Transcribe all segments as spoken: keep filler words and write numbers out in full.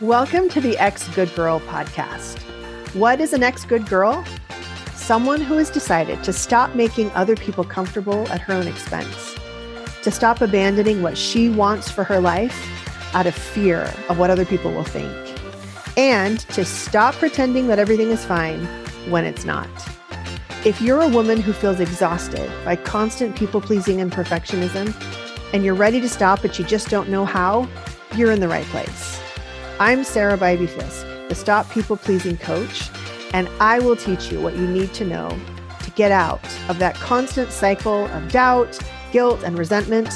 Welcome to the Ex-Good Girl podcast. What is an ex-good girl? Someone who has decided to stop making other people comfortable at her own expense, to stop abandoning what she wants for her life out of fear of what other people will think, and to stop pretending that everything is fine when it's not. If you're a woman who feels exhausted by constant people-pleasing and perfectionism, and you're ready to stop but you just don't know how, you're in the right place. I'm Sarah Bybee-Fisk, the Stop People Pleasing Coach, and I will teach you what you need to know to get out of that constant cycle of doubt, guilt, and resentment,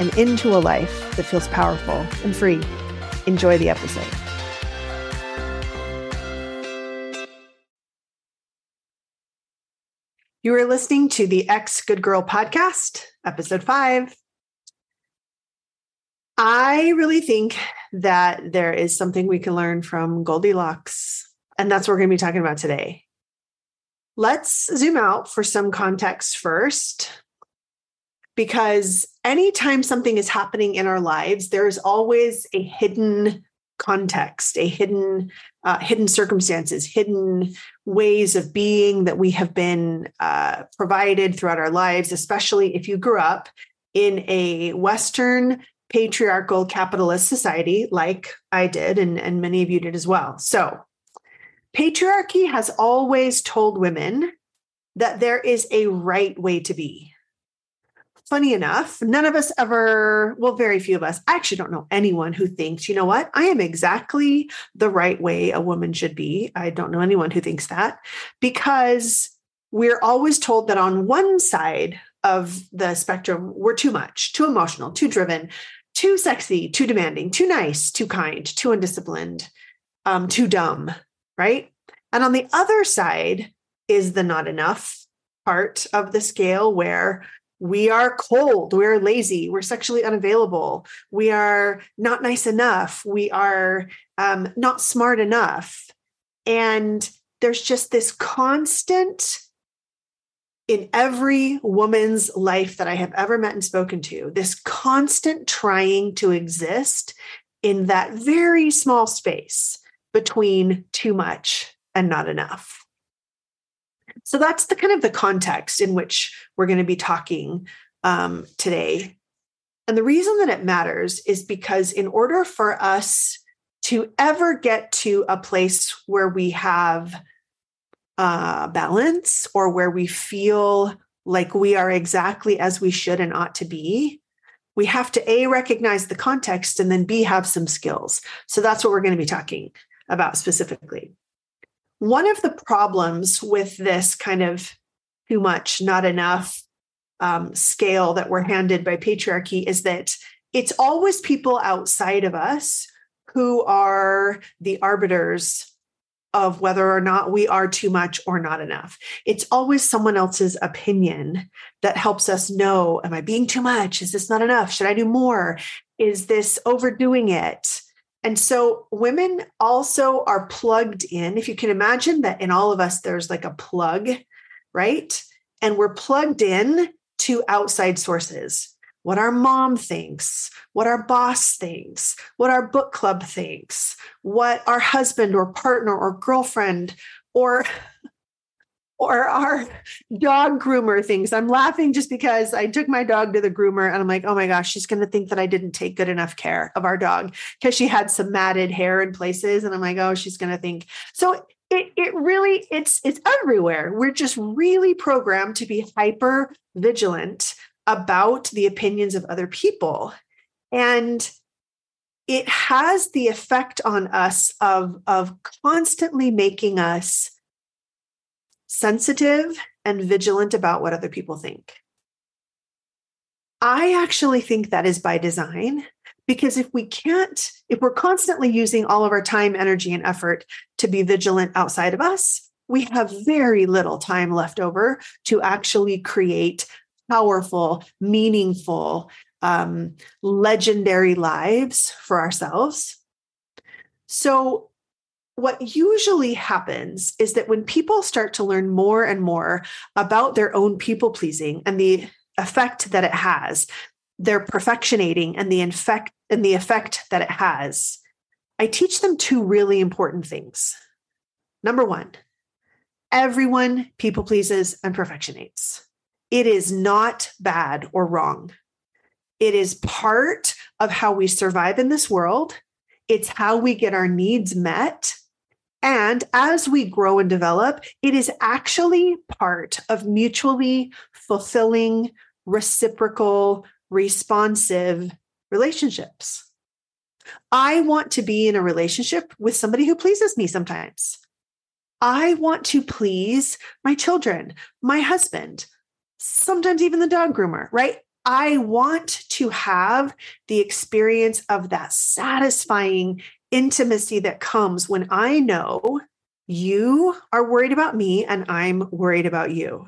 and into a life that feels powerful and free. Enjoy the episode. You are listening to the Ex-Good Girl podcast, episode five. I really think that there is something we can learn from Goldilocks, and that's what we're going to be talking about today. Let's zoom out for some context first, because anytime something is happening in our lives, there's always a hidden context, a hidden, uh, hidden circumstances, hidden ways of being that we have been uh, provided throughout our lives, especially if you grew up in a Western patriarchal capitalist society like I did, and, and many of you did as well. So patriarchy has always told women that there is a right way to be. Funny enough, none of us ever, well, very few of us, I actually don't know anyone who thinks, you know what, I am exactly the right way a woman should be. I don't know anyone who thinks that, because we're always told that on one side of the spectrum, we're too much, too emotional, too driven, too sexy, too demanding, too nice, too kind, too undisciplined, um, too dumb, right? And on the other side is the not enough part of the scale, where we are cold, we're lazy, we're sexually unavailable, we are not nice enough, we are um, not smart enough. And there's just this constant in every woman's life that I have ever met and spoken to, this constant trying to exist in that very small space between too much and not enough. So that's the kind of the context in which we're going to be talking um, today. And the reason that it matters is because in order for us to ever get to a place where we have Uh, balance, or where we feel like we are exactly as we should and ought to be, we have to A, recognize the context, and then B, have some skills. So that's what we're going to be talking about specifically. One of the problems with this kind of too much, not enough um, scale that we're handed by patriarchy is that it's always people outside of us who are the arbiters of whether or not we are too much or not enough. It's always someone else's opinion that helps us know, am I being too much? Is this not enough? Should I do more? Is this overdoing it? And so women also are plugged in. If you can imagine that in all of us, there's like a plug, right? And we're plugged in to outside sources. What our mom thinks, what our boss thinks, what our book club thinks, what our husband or partner or girlfriend or, or our dog groomer thinks. I'm laughing just because I took my dog to the groomer and I'm like, oh my gosh, she's going to think that I didn't take good enough care of our dog because she had some matted hair in places. And I'm like, oh, she's going to think. So it, it really, it's, it's everywhere. We're just really programmed to be hyper vigilant about the opinions of other people. And it has the effect on us of, of constantly making us sensitive and vigilant about what other people think. I actually think that is by design, because if we can't, if we're constantly using all of our time, energy, and effort to be vigilant outside of us, we have very little time left over to actually create powerful, meaningful, um, legendary lives for ourselves. So what usually happens is that when people start to learn more and more about their own people-pleasing and the effect that it has, their perfectionating and the effect and the effect that it has, I teach them two really important things. Number one, everyone people pleases and perfectionates. It is not bad or wrong. It is part of how we survive in this world. It's how we get our needs met. And as we grow and develop, it is actually part of mutually fulfilling, reciprocal, responsive relationships. I want to be in a relationship with somebody who pleases me sometimes. I want to please my children, my husband, sometimes even the dog groomer, right? I want to have the experience of that satisfying intimacy that comes when I know you are worried about me and I'm worried about you,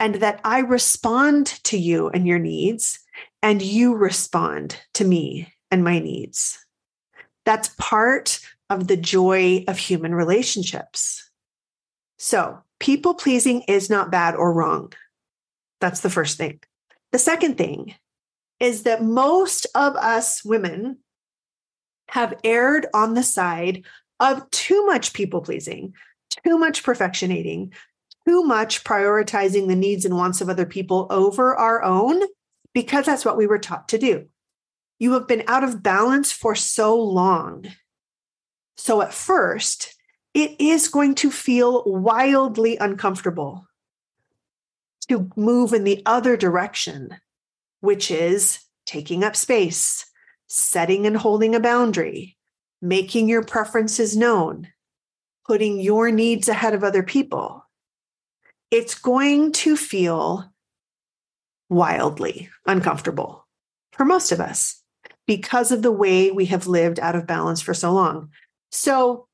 and that I respond to you and your needs, and you respond to me and my needs. That's part of the joy of human relationships. So people pleasing is not bad or wrong. That's the first thing. The second thing is that most of us women have erred on the side of too much people pleasing, too much perfectionating, too much prioritizing the needs and wants of other people over our own, because that's what we were taught to do. You have been out of balance for so long. So at first, it is going to feel wildly uncomfortable to move in the other direction, which is taking up space, setting and holding a boundary, making your preferences known, putting your needs ahead of other people. It's going to feel wildly uncomfortable for most of us because of the way we have lived out of balance for so long. So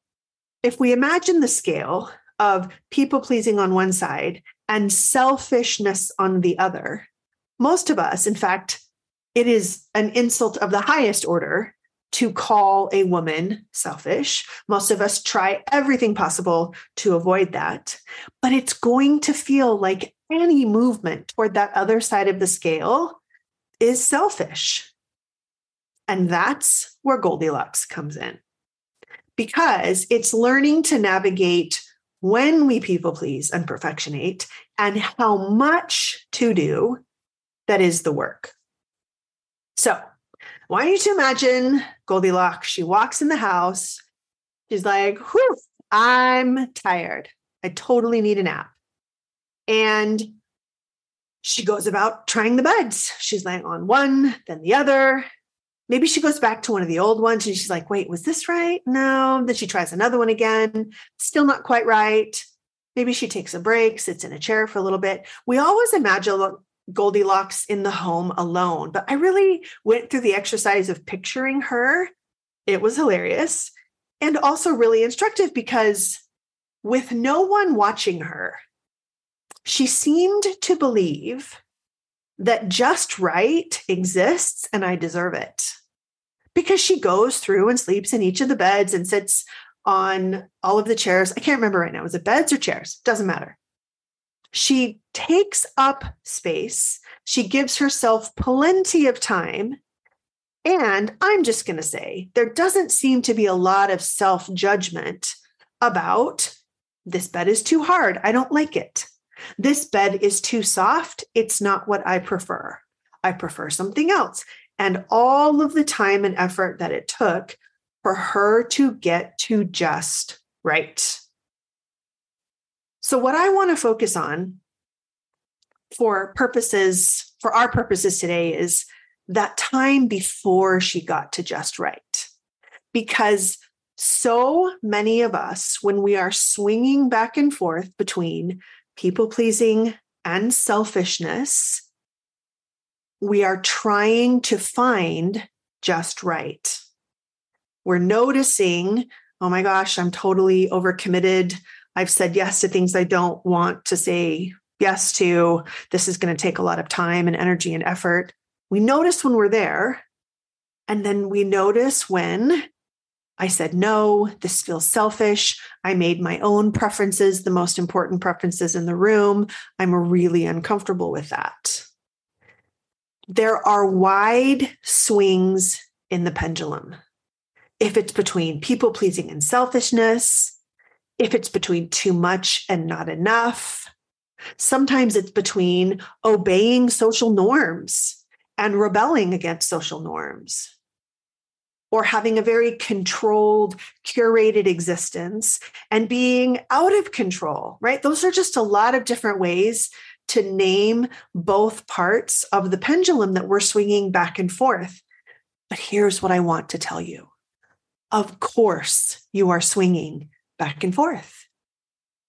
if we imagine the scale of people pleasing on one side and selfishness on the other, most of us, in fact, it is an insult of the highest order to call a woman selfish. Most of us try everything possible to avoid that, but it's going to feel like any movement toward that other side of the scale is selfish. And that's where Goldilocks comes in, because it's learning to navigate when we people please and perfectionate and how much to do that is the work. So why don't you imagine Goldilocks? She walks in the house. She's like, whew, I'm tired. I totally need a nap. And she goes about trying the beds. She's laying on one, then the other. Maybe she goes back to one of the old ones and she's like, wait, was this right? No. Then she tries another one again. Still not quite right. Maybe she takes a break, sits in a chair for a little bit. We always imagine Goldilocks in the home alone, but I really went through the exercise of picturing her. It was hilarious and also really instructive, because with no one watching her, she seemed to believe that just right exists and I deserve it, because she goes through and sleeps in each of the beds and sits on all of the chairs. I can't remember right now. Was it beds or chairs? Doesn't matter. She takes up space. She gives herself plenty of time. And I'm just going to say, there doesn't seem to be a lot of self-judgment about this bed is too hard. I don't like it. This bed is too soft. It's not what I prefer. I prefer something else. And all of the time and effort that it took for her to get to just right. So what I want to focus on for purposes, for our purposes today, is that time before she got to just right. Because so many of us, when we are swinging back and forth between people pleasing and selfishness, we are trying to find just right. We're noticing, oh my gosh, I'm totally overcommitted. I've said yes to things I don't want to say yes to. This is going to take a lot of time and energy and effort. We notice when we're there. And then we notice when I said, no, this feels selfish. I made my own preferences the most important preferences in the room. I'm really uncomfortable with that. There are wide swings in the pendulum. if it's between people pleasing and selfishness, if it's between too much and not enough. Sometimes it's between obeying social norms and rebelling against social norms, or having a very controlled, curated existence and being out of control, right? Those are just a lot of different ways to name both parts of the pendulum that we're swinging back and forth. But here's what I want to tell you. Of course, you are swinging back and forth.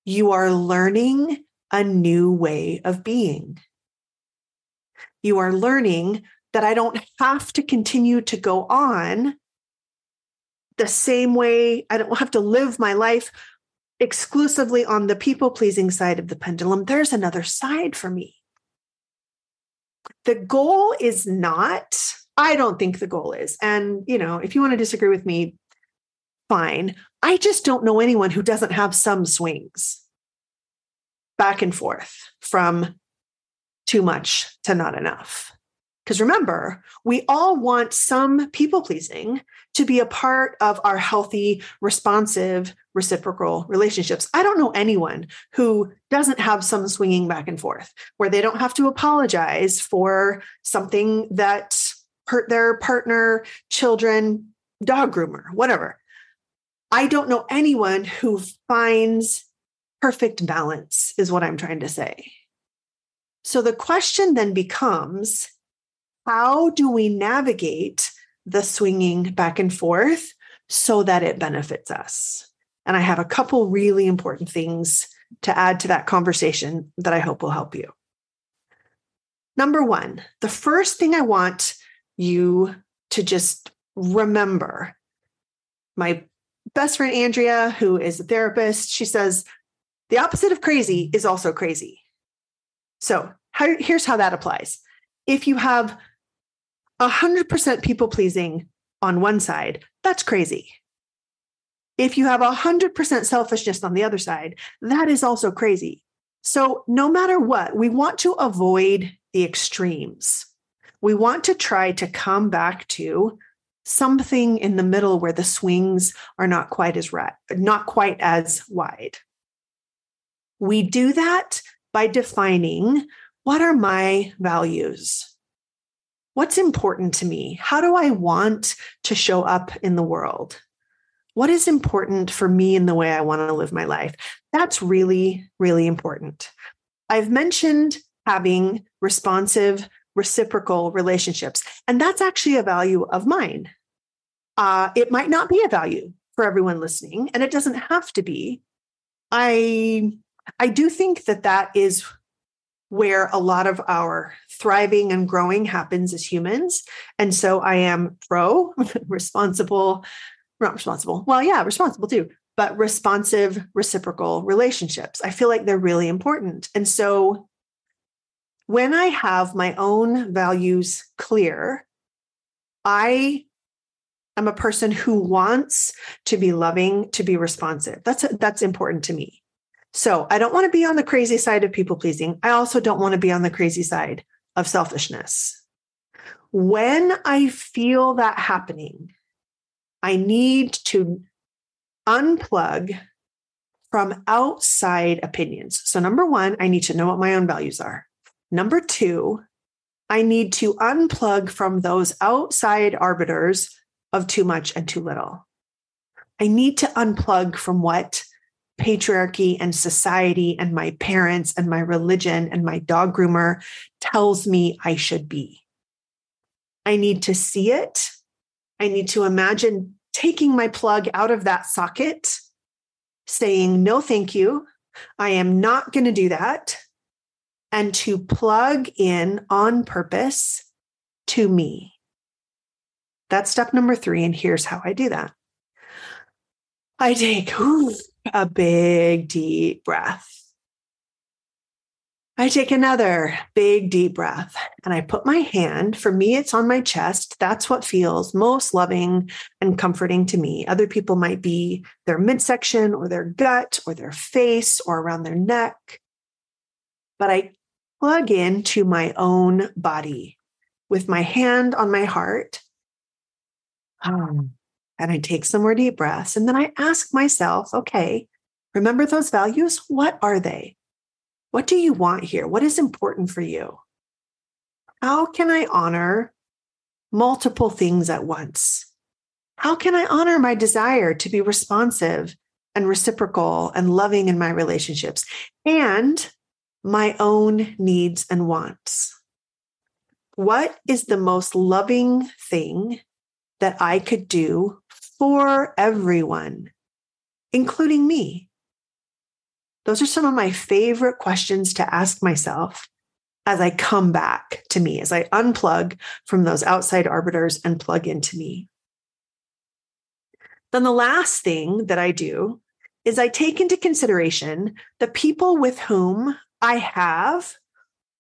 You are learning a new way of being. You are learning that I don't have to continue to go on the same way. I don't have to live my life exclusively on the people-pleasing side of the pendulum. There's another side for me. The goal is not, I don't think the goal is. And, you know, if you want to disagree with me, fine. I just don't know anyone who doesn't have some swings back and forth from too much to not enough. Because remember, we all want some people-pleasing to be a part of our healthy, responsive, reciprocal relationships. I don't know anyone who doesn't have some swinging back and forth, where they don't have to apologize for something that hurt their partner, children, dog groomer, whatever. I don't know anyone who finds perfect balance, is what I'm trying to say. So the question then becomes, how do we navigate the swinging back and forth so that it benefits us? And I have a couple really important things to add to that conversation that I hope will help you. Number one, the first thing I want you to just remember, my best friend, Andrea, who is a therapist, she says, the opposite of crazy is also crazy. So how, here's how that applies. If you have one hundred percent people-pleasing on one side, that's crazy. If you have one hundred percent selfishness on the other side, that is also crazy. So no matter what, we want to avoid the extremes. We want to try to come back to something in the middle where the swings are not quite as ra- not quite as wide. We do that by defining, what are my values? What's important to me? How do I want to show up in the world? What is important for me in the way I want to live my life? That's really, really important. I've mentioned having responsive, reciprocal relationships, and that's actually a value of mine. Uh, it might not be a value for everyone listening, and it doesn't have to be. I, I do think that that is where a lot of our thriving and growing happens as humans. And so I am pro responsible, not responsible. Well, yeah, responsible too, but responsive, reciprocal relationships. I feel like they're really important. And so when I have my own values clear, I am a person who wants to be loving, to be responsive. That's, that's important to me. So I don't want to be on the crazy side of people-pleasing. I also don't want to be on the crazy side of selfishness. When I feel that happening, I need to unplug from outside opinions. So number one, I need to know what my own values are. Number two, I need to unplug from those outside arbiters of too much and too little. I need to unplug from what patriarchy and society and my parents and my religion and my dog groomer tells me I should be. I need to see it. I need to imagine taking my plug out of that socket, saying, no, thank you. I am not going to do that. And to plug in on purpose to me. That's step number three. And here's how I do that. I take, ooh, a big, deep breath. I take another big, deep breath and I put my hand, for me, it's on my chest. That's what feels most loving and comforting to me. Other people might be their midsection or their gut or their face or around their neck. But I plug into my own body with my hand on my heart. Um, and I take some more deep breaths. And then I ask myself, okay, remember those values? What are they? What do you want here? What is important for you? How can I honor multiple things at once? How can I honor my desire to be responsive and reciprocal and loving in my relationships and my own needs and wants? What is the most loving thing that I could do for everyone, including me? Those are some of my favorite questions to ask myself as I come back to me, as I unplug from those outside arbiters and plug into me. Then the last thing that I do is I take into consideration the people with whom I have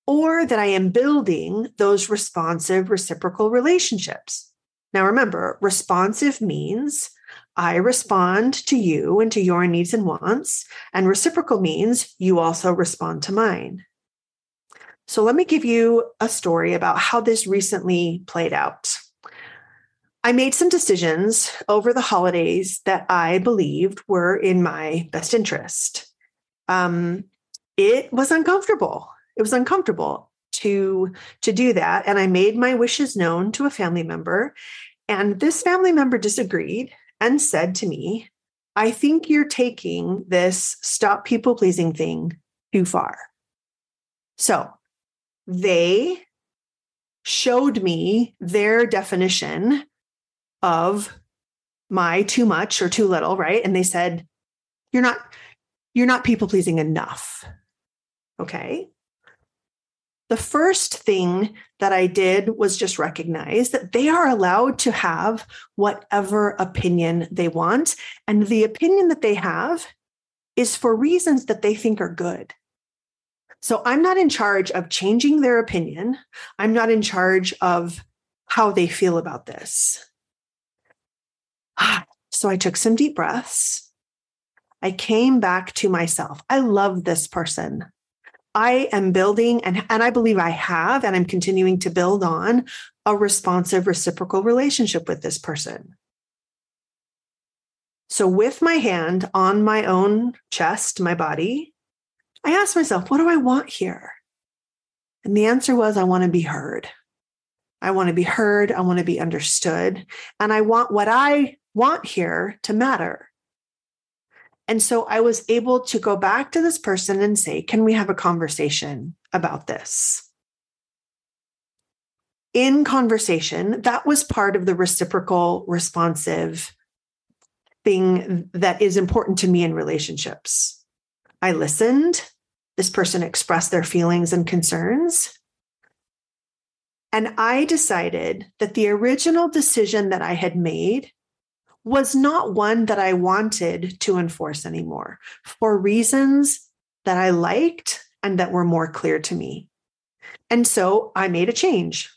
or that I am building those responsive, reciprocal relationships. Now, remember, responsive means I respond to you and to your needs and wants, and reciprocal means you also respond to mine. So let me give you a story about how this recently played out. I made some decisions over the holidays that I believed were in my best interest. Um, it was uncomfortable. It was uncomfortable. to, to do that. And I made my wishes known to a family member. And this family member disagreed and said to me, I think you're taking this stop people pleasing thing too far. So they showed me their definition of my too much or too little, right? And they said, you're not, you're not people pleasing enough. Okay. The first thing that I did was just recognize that they are allowed to have whatever opinion they want. And the opinion that they have is for reasons that they think are good. So I'm not in charge of changing their opinion. I'm not in charge of how they feel about this. So I took some deep breaths. I came back to myself. I love this person. I am building, and, and I believe I have, and I'm continuing to build on a responsive, reciprocal relationship with this person. So with my hand on my own chest, my body, I asked myself, what do I want here? And the answer was, I want to be heard. I want to be heard. I want to be understood. And I want what I want here to matter. And so I was able to go back to this person and say, can we have a conversation about this? In conversation, that was part of the reciprocal, responsive thing that is important to me in relationships. I listened. This person expressed their feelings and concerns. And I decided that the original decision that I had made was not one that I wanted to enforce anymore for reasons that I liked and that were more clear to me. And so I made a change.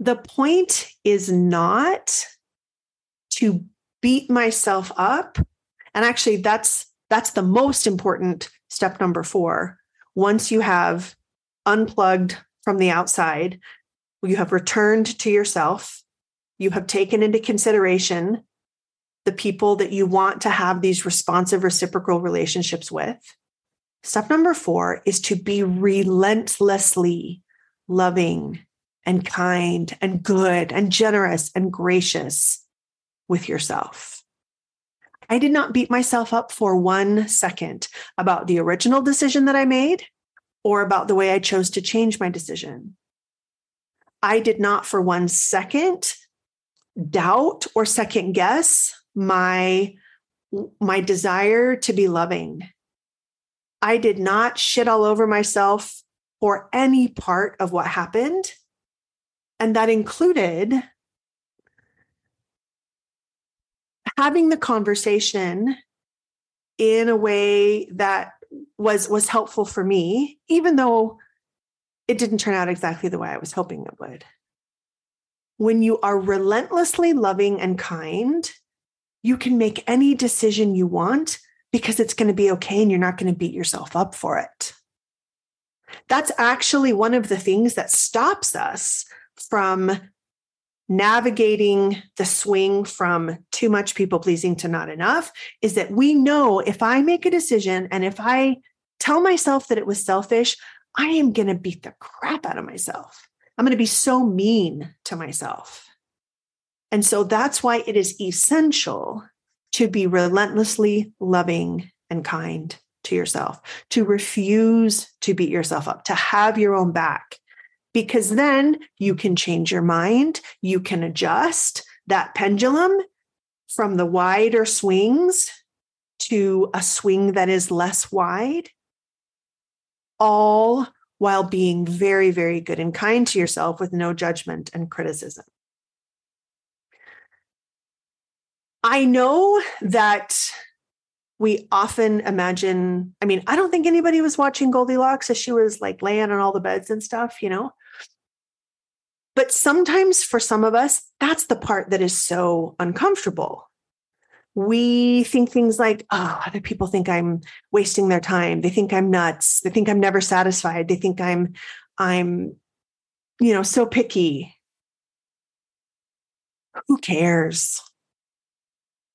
The point is not to beat myself up. And actually, that's that's the most important step number four. Once you have unplugged from the outside, you have returned to yourself. You have taken into consideration the people that you want to have these responsive, reciprocal relationships with. Step number four is to be relentlessly loving and kind and good and generous and gracious with yourself. I did not beat myself up for one second about the original decision that I made or about the way I chose to change my decision. I did not for one second doubt or second guess my, my desire to be loving. I did not shit all over myself for any part of what happened. And that included having the conversation in a way that was, was helpful for me, even though it didn't turn out exactly the way I was hoping it would. When you are relentlessly loving and kind, you can make any decision you want because it's going to be okay and you're not going to beat yourself up for it. That's actually one of the things that stops us from navigating the swing from too much people pleasing to not enough is that we know if I make a decision and if I tell myself that it was selfish, I am going to beat the crap out of myself. I'm going to be so mean to myself. And so that's why it is essential to be relentlessly loving and kind to yourself, to refuse to beat yourself up, to have your own back, because then you can change your mind. You can adjust that pendulum from the wider swings to a swing that is less wide, all while being very, very good and kind to yourself with no judgment and criticism. I know that we often imagine, I mean, I don't think anybody was watching Goldilocks as she was like laying on all the beds and stuff, you know, but sometimes for some of us, that's the part that is so uncomfortable. We think things like, oh, other people think I'm wasting their time. They think I'm nuts. They think I'm never satisfied. They think I'm, I'm, you know, so picky. Who cares?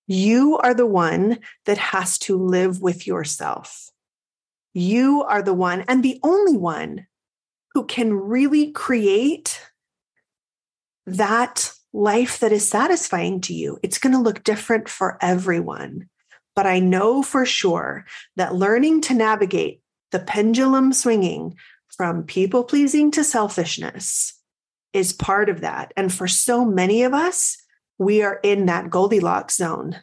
You are the one that has to live with yourself. You are the one and the only one who can really create that life that is satisfying to you. It's going to look different for everyone. But I know for sure that learning to navigate the pendulum swinging from people pleasing to selfishness is part of that. And for so many of us, we are in that Goldilocks zone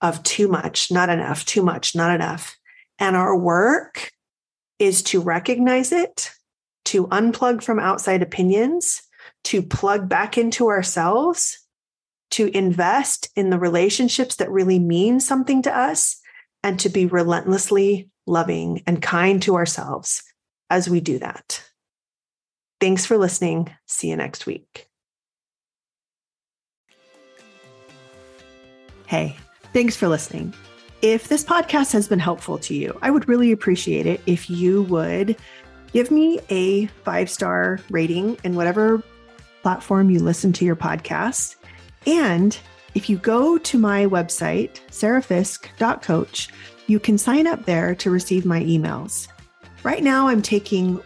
of too much, not enough, too much, not enough. And our work is to recognize it, to unplug from outside opinions, to plug back into ourselves, to invest in the relationships that really mean something to us, and to be relentlessly loving and kind to ourselves as we do that. Thanks for listening. See you next week. Hey, thanks for listening. If this podcast has been helpful to you, I would really appreciate it if you would give me a five-star rating in whatever platform you listen to your podcast. And if you go to my website, sarah fisk dot coach, you can sign up there to receive my emails. Right now, I'm taking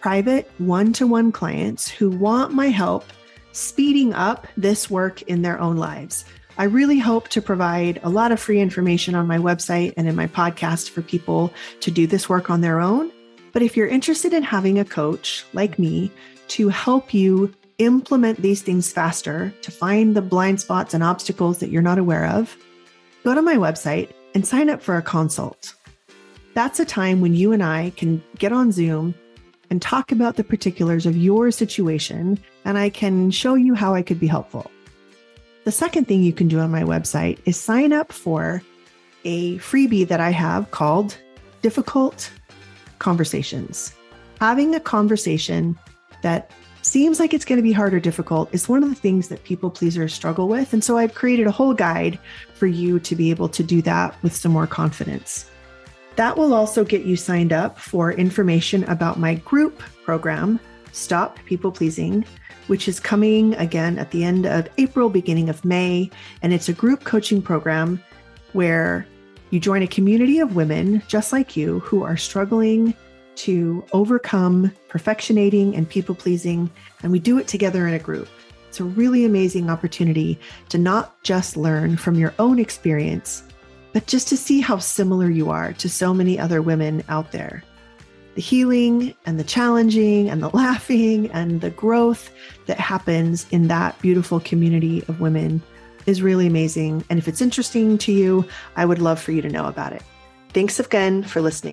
private one-to-one clients who want my help speeding up this work in their own lives. I really hope to provide a lot of free information on my website and in my podcast for people to do this work on their own. But if you're interested in having a coach like me to help you implement these things faster, to find the blind spots and obstacles that you're not aware of, go to my website and sign up for a consult. That's a time when you and I can get on Zoom and talk about the particulars of your situation, and I can show you how I could be helpful. The second thing you can do on my website is sign up for a freebie that I have called Difficult Conversations. Having a conversation that seems like it's going to be hard or difficult is one of the things that people pleasers struggle with. And so I've created a whole guide for you to be able to do that with some more confidence. That will also get you signed up for information about my group program, Stop People Pleasing, which is coming again at the end of April, beginning of May. And it's a group coaching program where you join a community of women just like you who are struggling to overcome perfectionating and people pleasing. And we do it together in a group. It's a really amazing opportunity to not just learn from your own experience, but just to see how similar you are to so many other women out there. The healing and the challenging and the laughing and the growth that happens in that beautiful community of women is really amazing. And if it's interesting to you, I would love for you to know about it. Thanks again for listening.